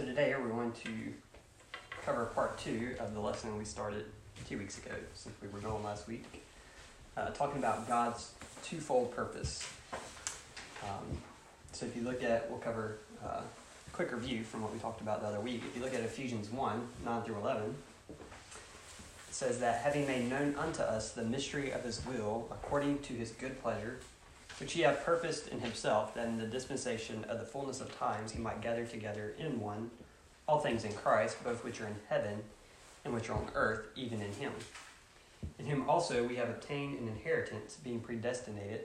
So today we're going to cover part two of the lesson we started 2 weeks ago, since we were going last week, talking about God's twofold purpose. So if you look at, we'll cover a quick review from what we talked about the other week. If you look at Ephesians 1, 9 through 11, it says that having made known unto us the mystery of his will according to his good pleasure, which he hath purposed in himself, that in the dispensation of the fullness of times he might gather together in one all things in Christ, both which are in heaven and which are on earth, even in him. In him also we have obtained an inheritance, being predestinated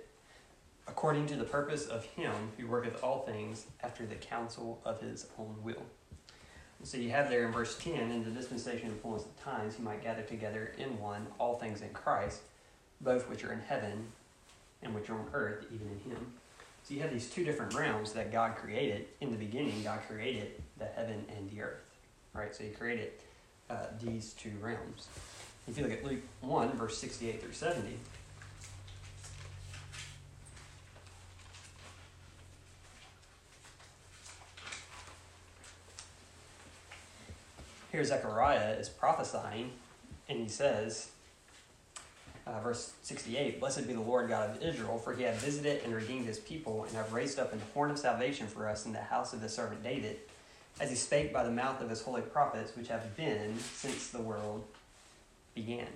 according to the purpose of him who worketh all things after the counsel of his own will. And so you have there in verse 10, in the dispensation of the fullness of times he might gather together in one all things in Christ, both which are in heaven and which are on earth, even in him. So you have these two different realms that God created. In the beginning, God created the heaven and the earth, right? So he created these two realms. If you look at Luke 1, verse 68 through 70, here Zechariah is prophesying, and he says, verse 68, "Blessed be the Lord God of Israel, for he hath visited and redeemed his people, and hath raised up an horn of salvation for us in the house of his servant David, as he spake by the mouth of his holy prophets, which have been since the world began."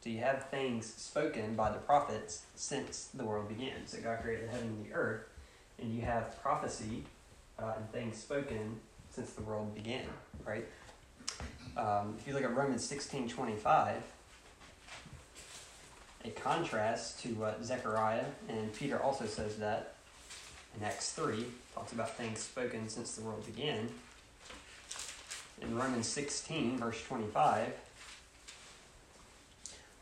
So you have things spoken by the prophets since the world began. So God created the heaven and the earth, and you have prophecy and things spoken since the world began, right? If you look at Romans 16:25, a contrast to what Zechariah, and Peter also says that in Acts 3, talks about things spoken since the world began. In Romans 16, verse 25,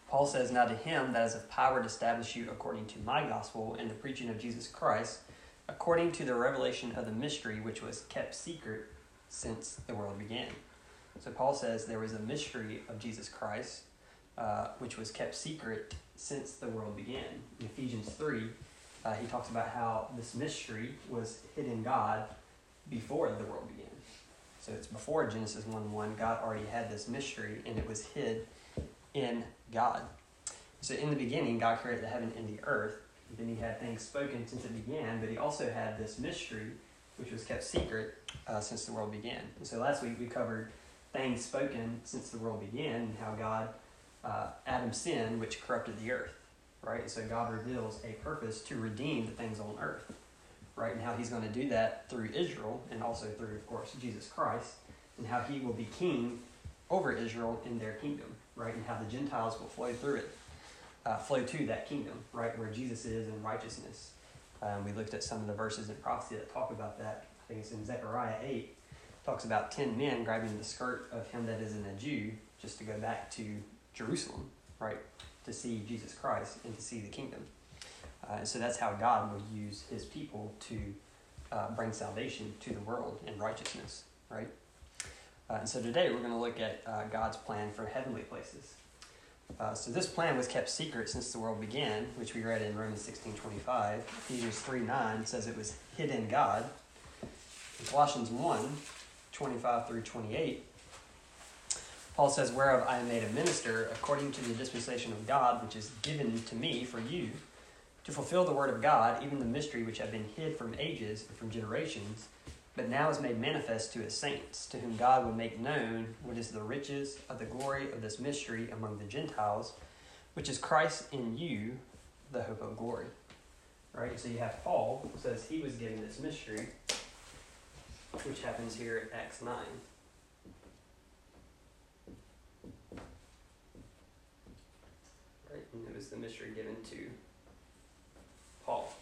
Paul says, "Now to him that is of power to establish you according to my gospel and the preaching of Jesus Christ, according to the revelation of the mystery which was kept secret since the world began." So Paul says there was a mystery of Jesus Christ, which was kept secret since the world began. In Ephesians 3, he talks about how this mystery was hid in God before the world began. So it's before Genesis 1:1, God already had this mystery, and it was hid in God. So in the beginning, God created the heaven and the earth. And then he had things spoken since it began, but he also had this mystery, which was kept secret since the world began. And so last week, we covered things spoken since the world began and how God, Adam sinned, which corrupted the earth, right? So God reveals a purpose to redeem the things on earth, right? And how he's going to do that through Israel and also through, of course, Jesus Christ, and how he will be king over Israel in their kingdom, right? And how the Gentiles will flow through it, flow to that kingdom, right? Where Jesus is in righteousness. We looked at some of the verses in prophecy that talk about that. I think it's in Zechariah 8. Talks about 10 men grabbing the skirt of him that isn't a Jew, just to go back to Jerusalem, right, to see Jesus Christ and to see the kingdom. And so that's how God will use his people to bring salvation to the world and righteousness, right? And so today we're going to look at God's plan for heavenly places. So this plan was kept secret since the world began, which we read in Romans 16:25. Ephesians 3:9 says it was hid in God. In Colossians 1:25 through 28, Paul says, "Whereof I am made a minister according to the dispensation of God, which is given to me for you, to fulfill the word of God, even the mystery which had been hid from ages and from generations, but now is made manifest to his saints, to whom God would make known what is the riches of the glory of this mystery among the Gentiles, which is Christ in you, the hope of glory." Right? So you have Paul, who says he was given this mystery, which happens here at Acts 9. Right, and it was the mystery given to Paul.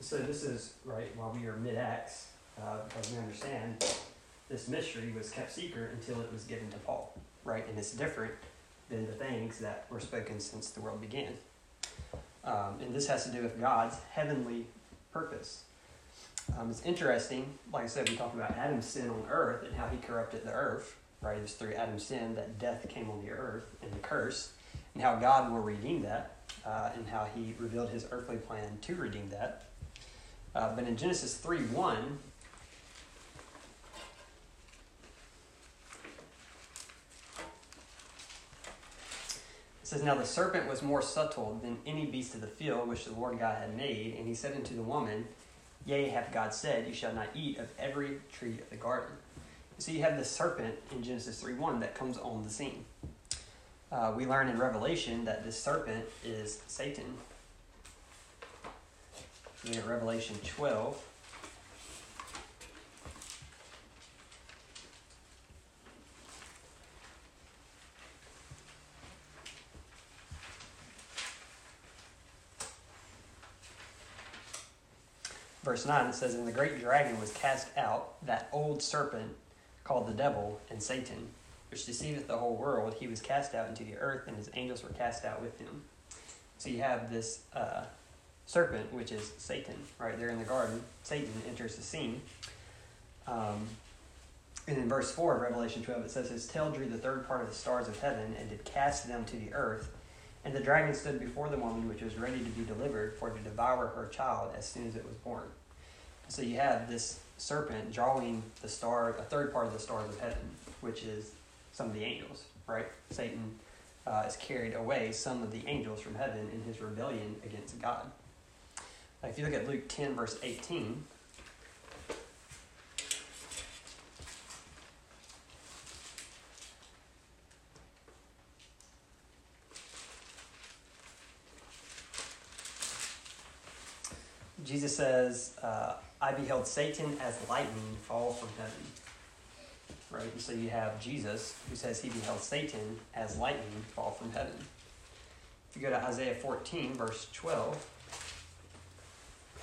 So this is, right, while we are mid-Acts, as we understand, this mystery was kept secret until it was given to Paul, right? And it's different than the things that were spoken since the world began. And this has to do with God's heavenly purpose. It's interesting, like I said, we talked about Adam's sin on earth and how he corrupted the earth, right? It was through Adam's sin that death came on the earth and the curse, and how God will redeem that, and how he revealed his earthly plan to redeem that. But in Genesis 3:1, says, Now the serpent was more subtle than any beast of the field which the Lord God had made. And he said unto the woman, Yea, hath God said, You shall not eat of every tree of the garden. So you have the serpent in Genesis 3:1 that comes on the scene. We learn in Revelation that this serpent is Satan. Look at Revelation 12. Verse 9, it says, And the great dragon was cast out, that old serpent called the devil and Satan, which deceiveth the whole world. He was cast out into the earth, and his angels were cast out with him. So you have this serpent, which is Satan, right there in the garden. Satan enters the scene. And in verse 4 of Revelation 12, it says, His tail drew the third part of the stars of heaven, and did cast them to the earth. And the dragon stood before the woman, which was ready to be delivered, for to devour her child as soon as it was born. So you have this serpent drawing the star, a third part of the stars of heaven, which is some of the angels, right? Satan has carried away some of the angels from heaven in his rebellion against God. Now, if you look at Luke 10, verse 18... Jesus says, I beheld Satan as lightning fall from heaven. Right? And so you have Jesus who says he beheld Satan as lightning fall from heaven. If you go to Isaiah 14, verse 12, it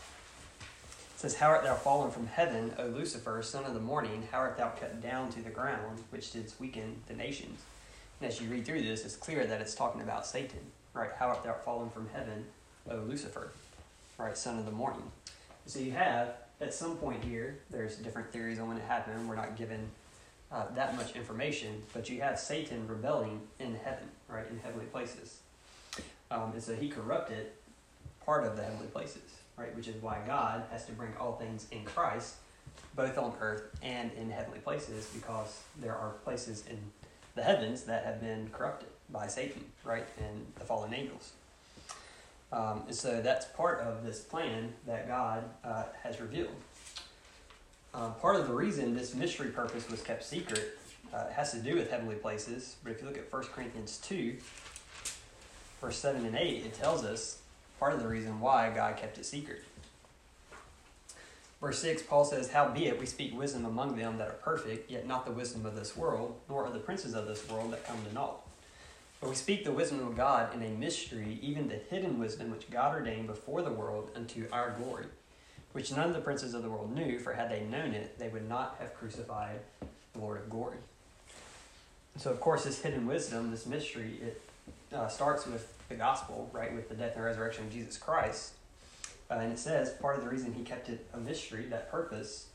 says, How art thou fallen from heaven, O Lucifer, son of the morning? How art thou cut down to the ground, which didst weaken the nations? And as you read through this, it's clear that it's talking about Satan. Right? How art thou fallen from heaven, O Lucifer? Right, son of the morning. So you have, at some point here, there's different theories on when it happened. We're not given that much information, but you have Satan rebelling in heaven, right, in heavenly places. And so he corrupted part of the heavenly places, right, which is why God has to bring all things in Christ, both on earth and in heavenly places, because there are places in the heavens that have been corrupted by Satan, right, and the fallen angels. And so that's part of this plan that God has revealed. Part of the reason this mystery purpose was kept secret has to do with heavenly places. But if you look at 1 Corinthians 2, verse 7 and 8, it tells us part of the reason why God kept it secret. Verse 6, Paul says, Howbeit we speak wisdom among them that are perfect, yet not the wisdom of this world, nor are the princes of this world that come to naught. But we speak the wisdom of God in a mystery, even the hidden wisdom which God ordained before the world unto our glory, which none of the princes of the world knew, for had they known it, they would not have crucified the Lord of glory. So, of course, this hidden wisdom, this mystery, it starts with the gospel, right, with the death and resurrection of Jesus Christ. And it says part of the reason he kept it a mystery, that purpose,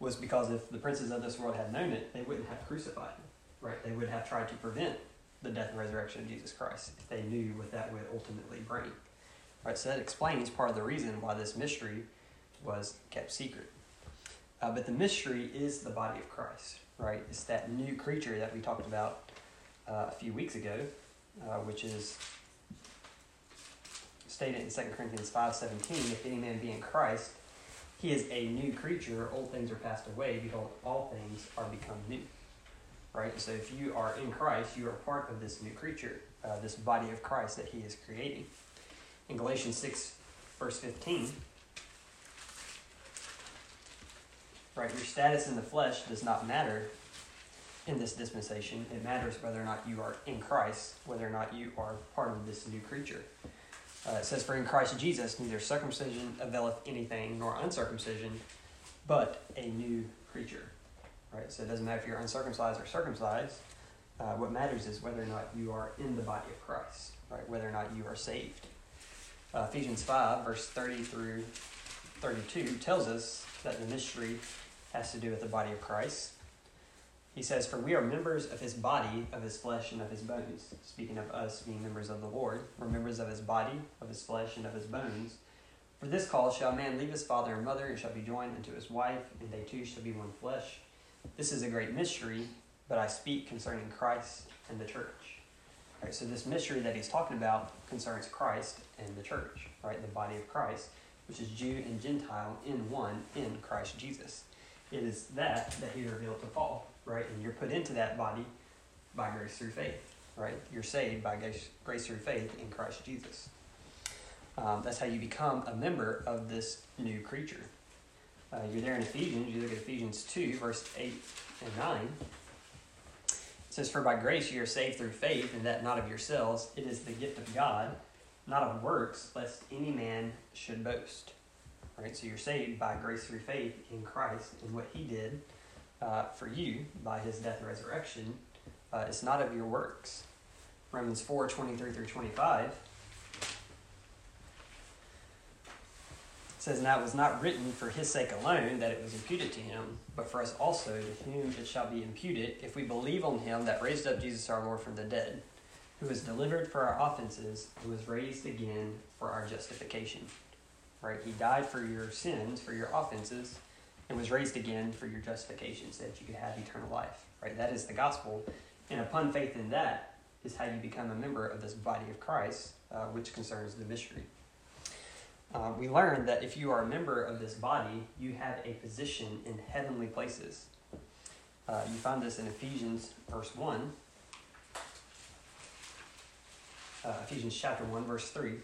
was because if the princes of this world had known it, they wouldn't have crucified him, right? They would have tried to prevent the death and resurrection of Jesus Christ, if they knew what that would ultimately bring. Right, so that explains part of the reason why this mystery was kept secret. But the mystery is the body of Christ, right? It's that new creature that we talked about a few weeks ago, which is stated in 2 Corinthians 5:17, If any man be in Christ, he is a new creature. Old things are passed away. Behold, all things are become new. Right? So if you are in Christ, you are part of this new creature, this body of Christ that he is creating. In Galatians 6, verse 15, right, your status in the flesh does not matter in this dispensation. It matters whether or not you are in Christ, whether or not you are part of this new creature. It says, For in Christ Jesus neither circumcision availeth anything nor uncircumcision, but a new creature. Right? So it doesn't matter if you're uncircumcised or circumcised. What matters is whether or not you are in the body of Christ, right? Whether or not you are saved. Ephesians 5, verse 30 through 32 tells us that the mystery has to do with the body of Christ. He says, For we are members of his body, of his flesh, and of his bones. Speaking of us being members of the Lord, we're members of his body, of his flesh, and of his bones. For this cause shall a man leave his father and mother, and shall be joined unto his wife, and they two shall be one flesh. This is a great mystery, but I speak concerning Christ and the church. Right, so this mystery that he's talking about concerns Christ and the church, right? The body of Christ, which is Jew and Gentile in one in Christ Jesus. It is that he revealed to Paul, right? And you're put into that body by grace through faith, right? You're saved by grace through faith in Christ Jesus. That's how you become a member of this new creature. You're there in Ephesians. You look at Ephesians 2, verse 8 and 9. It says, "For by grace you are saved through faith, and that not of yourselves. It is the gift of God, not of works, lest any man should boast." Right? So you're saved by grace through faith in Christ and what he did for you by his death and resurrection. It's not of your works. Romans 4, 23 through 25. It says, "Now it was not written for his sake alone that it was imputed to him, but for us also to whom it shall be imputed, if we believe on him that raised up Jesus our Lord from the dead, who was delivered for our offenses, who was raised again for our justification." Right? He died for your sins, for your offenses, and was raised again for your justification, so that you could have eternal life. Right? That is the gospel. And upon faith in that is how you become a member of this body of Christ, which concerns the mystery. We learned that if you are a member of this body, you have a position in heavenly places. You find this in Ephesians verse 1. Ephesians chapter 1, verse 3. It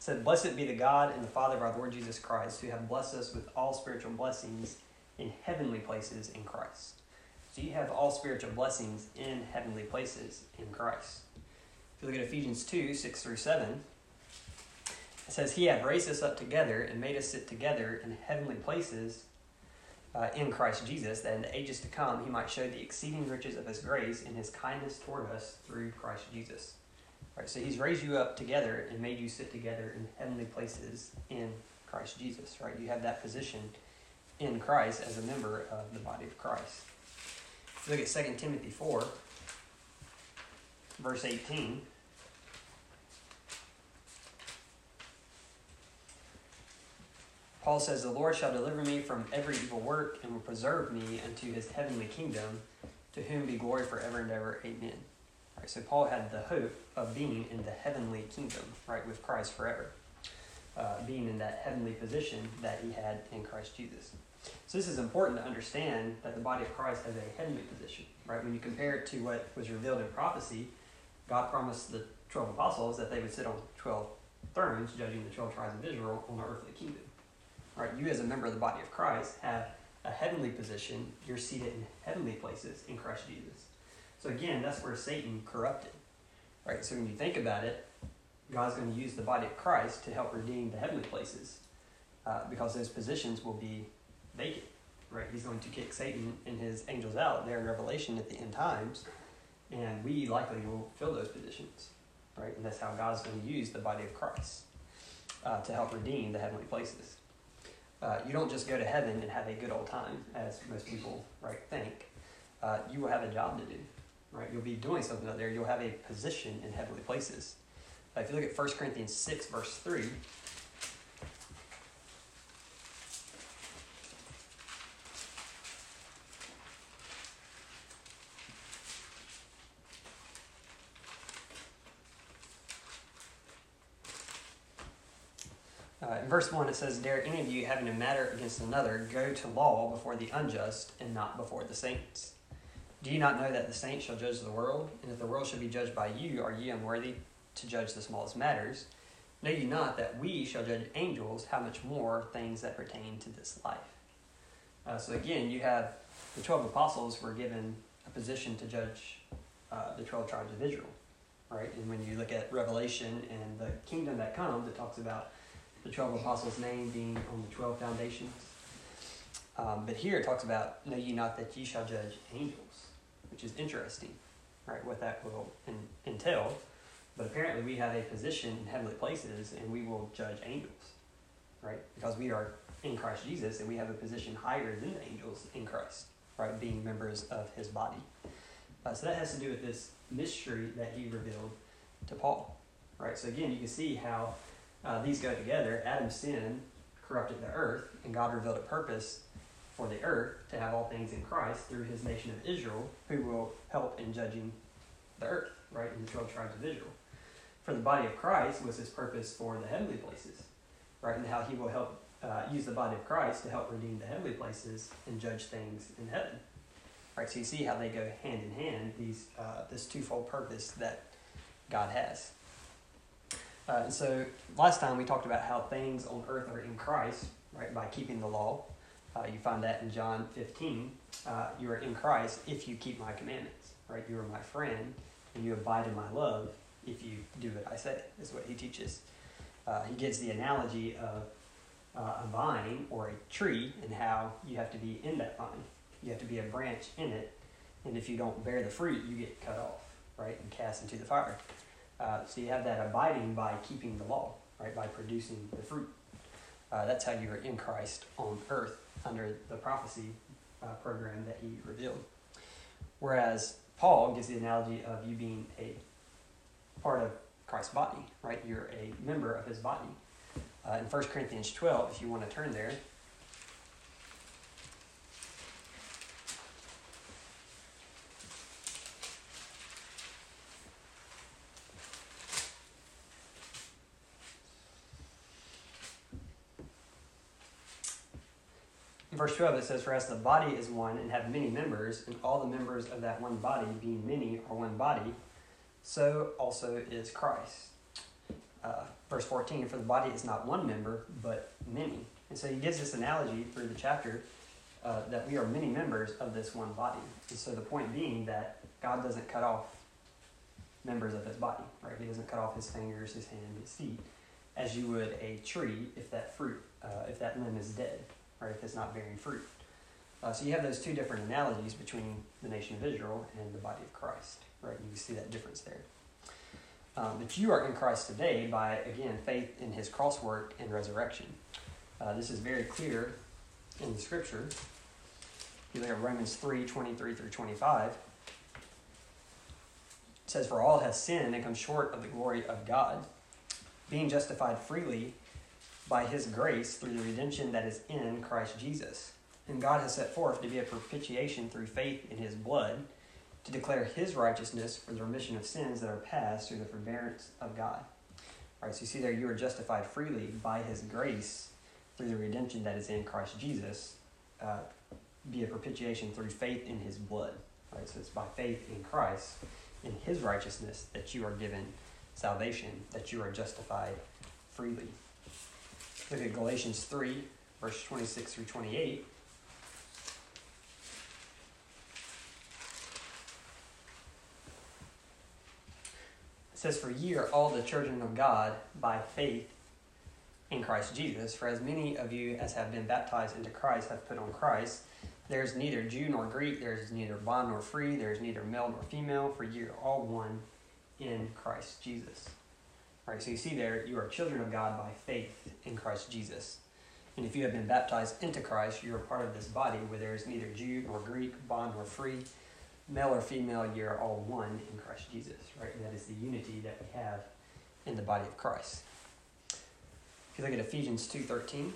said, "Blessed be the God and the Father of our Lord Jesus Christ, who have blessed us with all spiritual blessings in heavenly places in Christ." So you have all spiritual blessings in heavenly places in Christ. If you look at Ephesians 2, 6 through 7, it says, "He hath raised us up together and made us sit together in heavenly places in Christ Jesus, that in the ages to come he might show the exceeding riches of his grace and his kindness toward us through Christ Jesus." Right, so he's raised you up together and made you sit together in heavenly places in Christ Jesus. Right, you have that position in Christ as a member of the body of Christ. Look at 2 Timothy 4, verse 18. Paul says, "The Lord shall deliver me from every evil work and will preserve me unto his heavenly kingdom, to whom be glory forever and ever. Amen." Right, so Paul had the hope of being in the heavenly kingdom, right, with Christ forever, being in that heavenly position that he had in Christ Jesus. So this is important to understand, that the body of Christ has a heavenly position, right? When you compare it to what was revealed in prophecy, God promised the 12 apostles that they would sit on 12 thrones, judging the 12 tribes of Israel on the earthly kingdom. Right, you as a member of the body of Christ have a heavenly position. You're seated in heavenly places in Christ Jesus. So again, that's where Satan corrupted. Right, so when you think about it, God's going to use the body of Christ to help redeem the heavenly places, because those positions will be vacant. Right, he's going to kick Satan and his angels out there in Revelation at the end times, and we likely will fill those positions. Right, and that's how God's going to use the body of Christ to help redeem the heavenly places. You don't just go to heaven and have a good old time, as most people, right, think. You will have a job to do, right? You'll be doing something out there. You'll have a position in heavenly places. If you look at 1 Corinthians 6, verse 3, in verse 1 it says, "Dare any of you, having a matter against another, go to law before the unjust and not before the saints? Do you not know that the saints shall judge the world? And if the world shall be judged by you, are ye unworthy to judge the smallest matters? Know ye not that we shall judge angels? How much more things that pertain to this life?" So again, you have the 12 apostles were given a position to judge the 12 tribes of Israel, right? And when you look at Revelation and the kingdom that comes, it talks about the 12 apostles' name being on the 12 foundations. But here it talks about, "Know ye not that ye shall judge angels," which is interesting, right, what that will entail. But apparently we have a position in heavenly places, and we will judge angels, right, because we are in Christ Jesus, and we have a position higher than the angels in Christ, right, being members of his body. So that has to do with this mystery that he revealed to Paul, right? So again, you can see how these go together. Adam's sin corrupted the earth, and God revealed a purpose for the earth to have all things in Christ through his nation of Israel, who will help in judging the earth, right, in the 12 tribes of Israel. For the body of Christ was his purpose for the heavenly places, right, and how he will help use the body of Christ to help redeem the heavenly places and judge things in heaven. Right, so you see how they go hand in hand, these this twofold purpose that God has. And so last time we talked about how things on earth are in Christ, right, by keeping the law. You find that in John 15. You are in Christ if you keep my commandments, right? You are my friend and you abide in my love if you do what I say, is what he teaches. He gives the analogy of a vine or a tree and how you have to be in that vine. You have to be a branch in it, and if you don't bear the fruit, you get cut off, right, and cast into the fire. So you have that abiding by keeping the law, right, by producing the fruit. That's how you are in Christ on earth under the prophecy program that he revealed. Whereas Paul gives the analogy of you being a part of Christ's body, right? You're a member of his body. In 1 Corinthians 12, if you want to turn there, Verse 12, it says, "For as the body is one and have many members, and all the members of that one body, being many, are one body, so also is Christ." Verse 14, "For the body is not one member, but many." And so he gives this analogy through the chapter that we are many members of this one body. And so the point being that God doesn't cut off members of his body, right? He doesn't cut off his fingers, his hand, his feet, as you would a tree if that fruit, if that limb is dead, right, if it's not bearing fruit. So you have those two different analogies between the nation of Israel and the body of Christ, right? You can see that difference there. But you are in Christ today by, again, faith in his cross work and resurrection. This is very clear in the scripture. If you look at Romans 3:23-25, it says, "For all have sinned and come short of the glory of God, being justified freely by his grace through the redemption that is in Christ Jesus. And God has set forth to be a propitiation through faith in his blood, to declare his righteousness for the remission of sins that are past through the forbearance of God." All right, so you see there, you are justified freely by his grace through the redemption that is in Christ Jesus, be a propitiation through faith in his blood. All right, so it's by faith in Christ, in his righteousness, that you are given salvation, that you are justified freely. Look at Galatians 3, verse 26-28. It says, "For ye are all the children of God by faith in Christ Jesus. For as many of you as have been baptized into Christ have put on Christ. There is neither Jew nor Greek, there is neither bond nor free, there is neither male nor female, for ye are all one in Christ Jesus." All right, so you see there, you are children of God by faith in Christ Jesus. And if you have been baptized into Christ, you are part of this body where there is neither Jew nor Greek, bond nor free, male or female, you are all one in Christ Jesus, right? And that is the unity that we have in the body of Christ. If you look at Ephesians 2:13,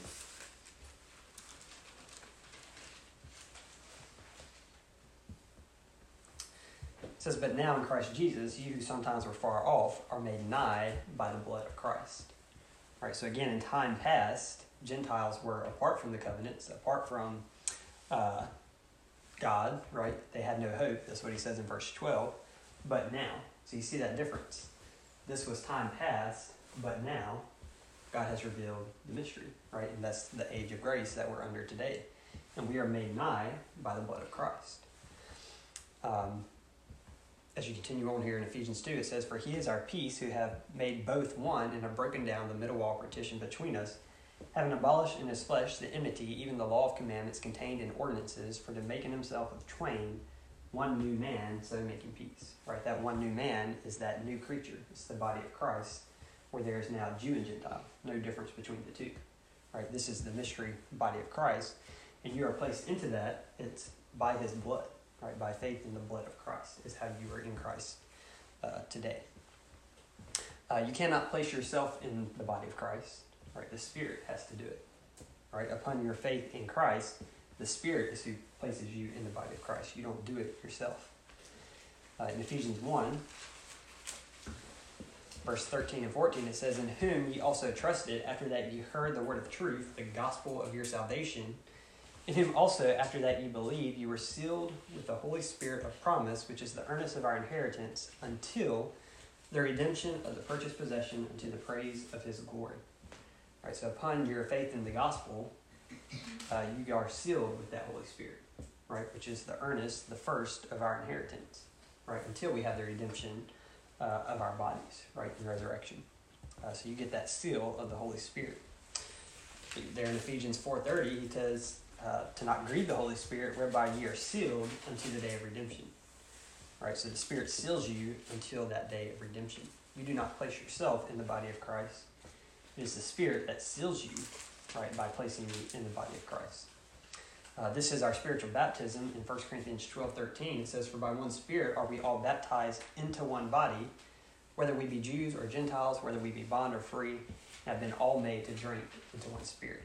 it says, "But now in Christ Jesus, you who sometimes were far off are made nigh by the blood of Christ." All right, so again, in time past, Gentiles were apart from the covenants, apart from God, right? They had no hope. That's what he says in verse 12. But now, so you see that difference. This was time past, but now God has revealed the mystery, right? And that's the age of grace that we're under today. And we are made nigh by the blood of Christ. As you continue on here in Ephesians 2, it says, "For he is our peace, who have made both one and have broken down the middle wall partition between us, having abolished in his flesh the enmity, even the law of commandments contained in ordinances, for to make in himself of twain one new man, so making peace." Right? That one new man is that new creature. It's the body of Christ, where there is now Jew and Gentile. No difference between the two. Right? This is the mystery body of Christ, and you are placed into that. It's by his blood. Right, by faith in the blood of Christ is how you are in Christ today. You cannot place yourself in the body of Christ. Right, the Spirit has to do it. Right, upon your faith in Christ, the Spirit is who places you in the body of Christ. You don't do it yourself. in Ephesians 1, verse 13 and 14, it says, "In whom ye also trusted, after that ye heard the word of truth, the gospel of your salvation. In him also, after that ye believe, ye were sealed with the Holy Spirit of promise, which is the earnest of our inheritance, until the redemption of the purchased possession, unto the praise of his glory." All right, so upon your faith in the gospel, you are sealed with that Holy Spirit, right? Which is the earnest, the first of our inheritance, right? Until we have the redemption of our bodies, right? In resurrection. So you get that seal of the Holy Spirit. There in Ephesians 4:30, he says, to not grieve the Holy Spirit, whereby ye are sealed unto the day of redemption. Right, so the Spirit seals you until that day of redemption. You do not place yourself in the body of Christ. It is the Spirit that seals you, right, by placing you in the body of Christ. This is our spiritual baptism. In 1 Corinthians 12:13, it says, "For by one Spirit are we all baptized into one body, whether we be Jews or Gentiles, whether we be bond or free, and have been all made to drink into one Spirit."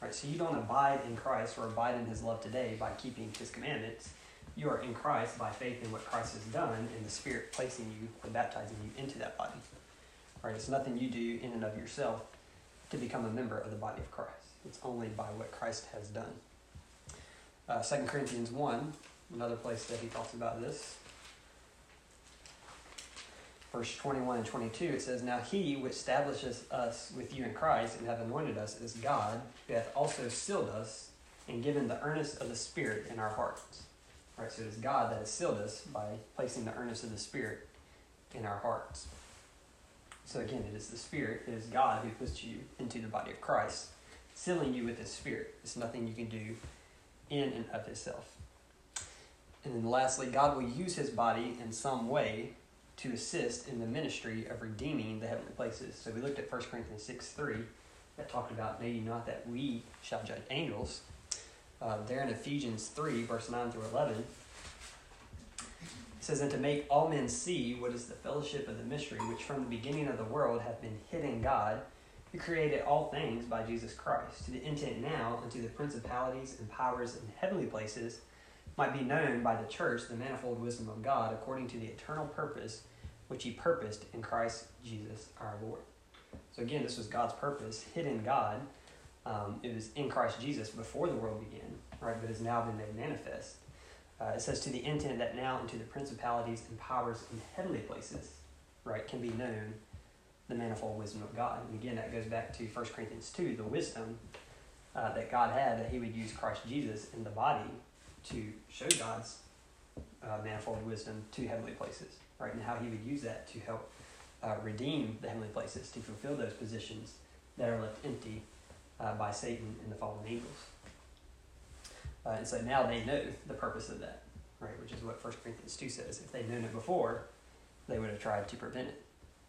Right, so you don't abide in Christ or abide in his love today by keeping his commandments. You are in Christ by faith in what Christ has done and the Spirit placing you or baptizing you into that body. Right, it's nothing you do in and of yourself to become a member of the body of Christ. It's only by what Christ has done. 2 Corinthians 1, another place that he talks about this. Verse 21 and 22, it says, "Now he which establisheth us with you in Christ and hath anointed us is God, who hath also sealed us and given the earnest of the Spirit in our hearts." Right, so it is God that has sealed us by placing the earnest of the Spirit in our hearts. So again, it is the Spirit, it is God who puts you into the body of Christ, sealing you with his Spirit. It's nothing you can do in and of himself. And then lastly, God will use his body in some way to assist in the ministry of redeeming the heavenly places. So we looked at 1 Corinthians 6:3 that talked about, "Know ye not that we shall judge angels?" There in Ephesians 3, verse 9 through 11, it says, "And to make all men see what is the fellowship of the mystery, which from the beginning of the world hath been hid in God, who created all things by Jesus Christ, to the intent now unto the principalities and powers in heavenly places might be known by the church the manifold wisdom of God, according to the eternal purpose which he purposed in Christ Jesus our Lord." So again, this was God's purpose, hid in God. It was in Christ Jesus before the world began, right? But has now been made manifest. It says, "To the intent that now unto the principalities and powers in heavenly places," right, "can be known the manifold wisdom of God." And again, that goes back to 1 Corinthians 2, the wisdom that God had, that he would use Christ Jesus in the body to show God's manifold wisdom to heavenly places, right? And how he would use that to help redeem the heavenly places, to fulfill those positions that are left empty by Satan and the fallen angels. And so now they know the purpose of that, right? Which is what 1 Corinthians 2 says. If they'd known it before, they would have tried to prevent it,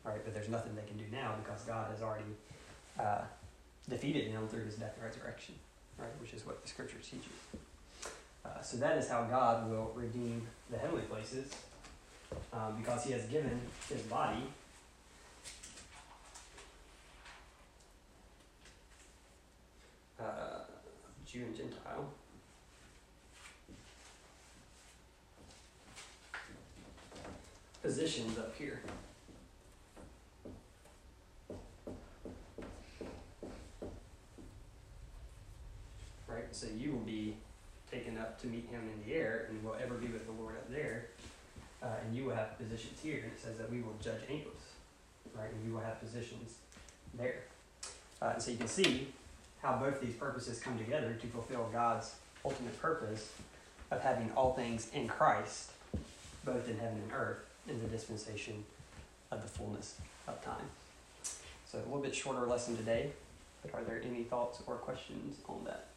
right? But there's nothing they can do now because God has already defeated him through his death and resurrection, right? Which is what the scripture teaches. So that is how God will redeem the heavenly places, because he has given his body Jew and Gentile. Positions up here. Right? So you will be taken up to meet him in the air and will ever be with the Lord up there. And you will have positions here. And it says that we will judge angels. Right? And you will have positions there. And so you can see how both these purposes come together to fulfill God's ultimate purpose of having all things in Christ, both in heaven and earth, in the dispensation of the fullness of time. So a little bit shorter lesson today, but are there any thoughts or questions on that?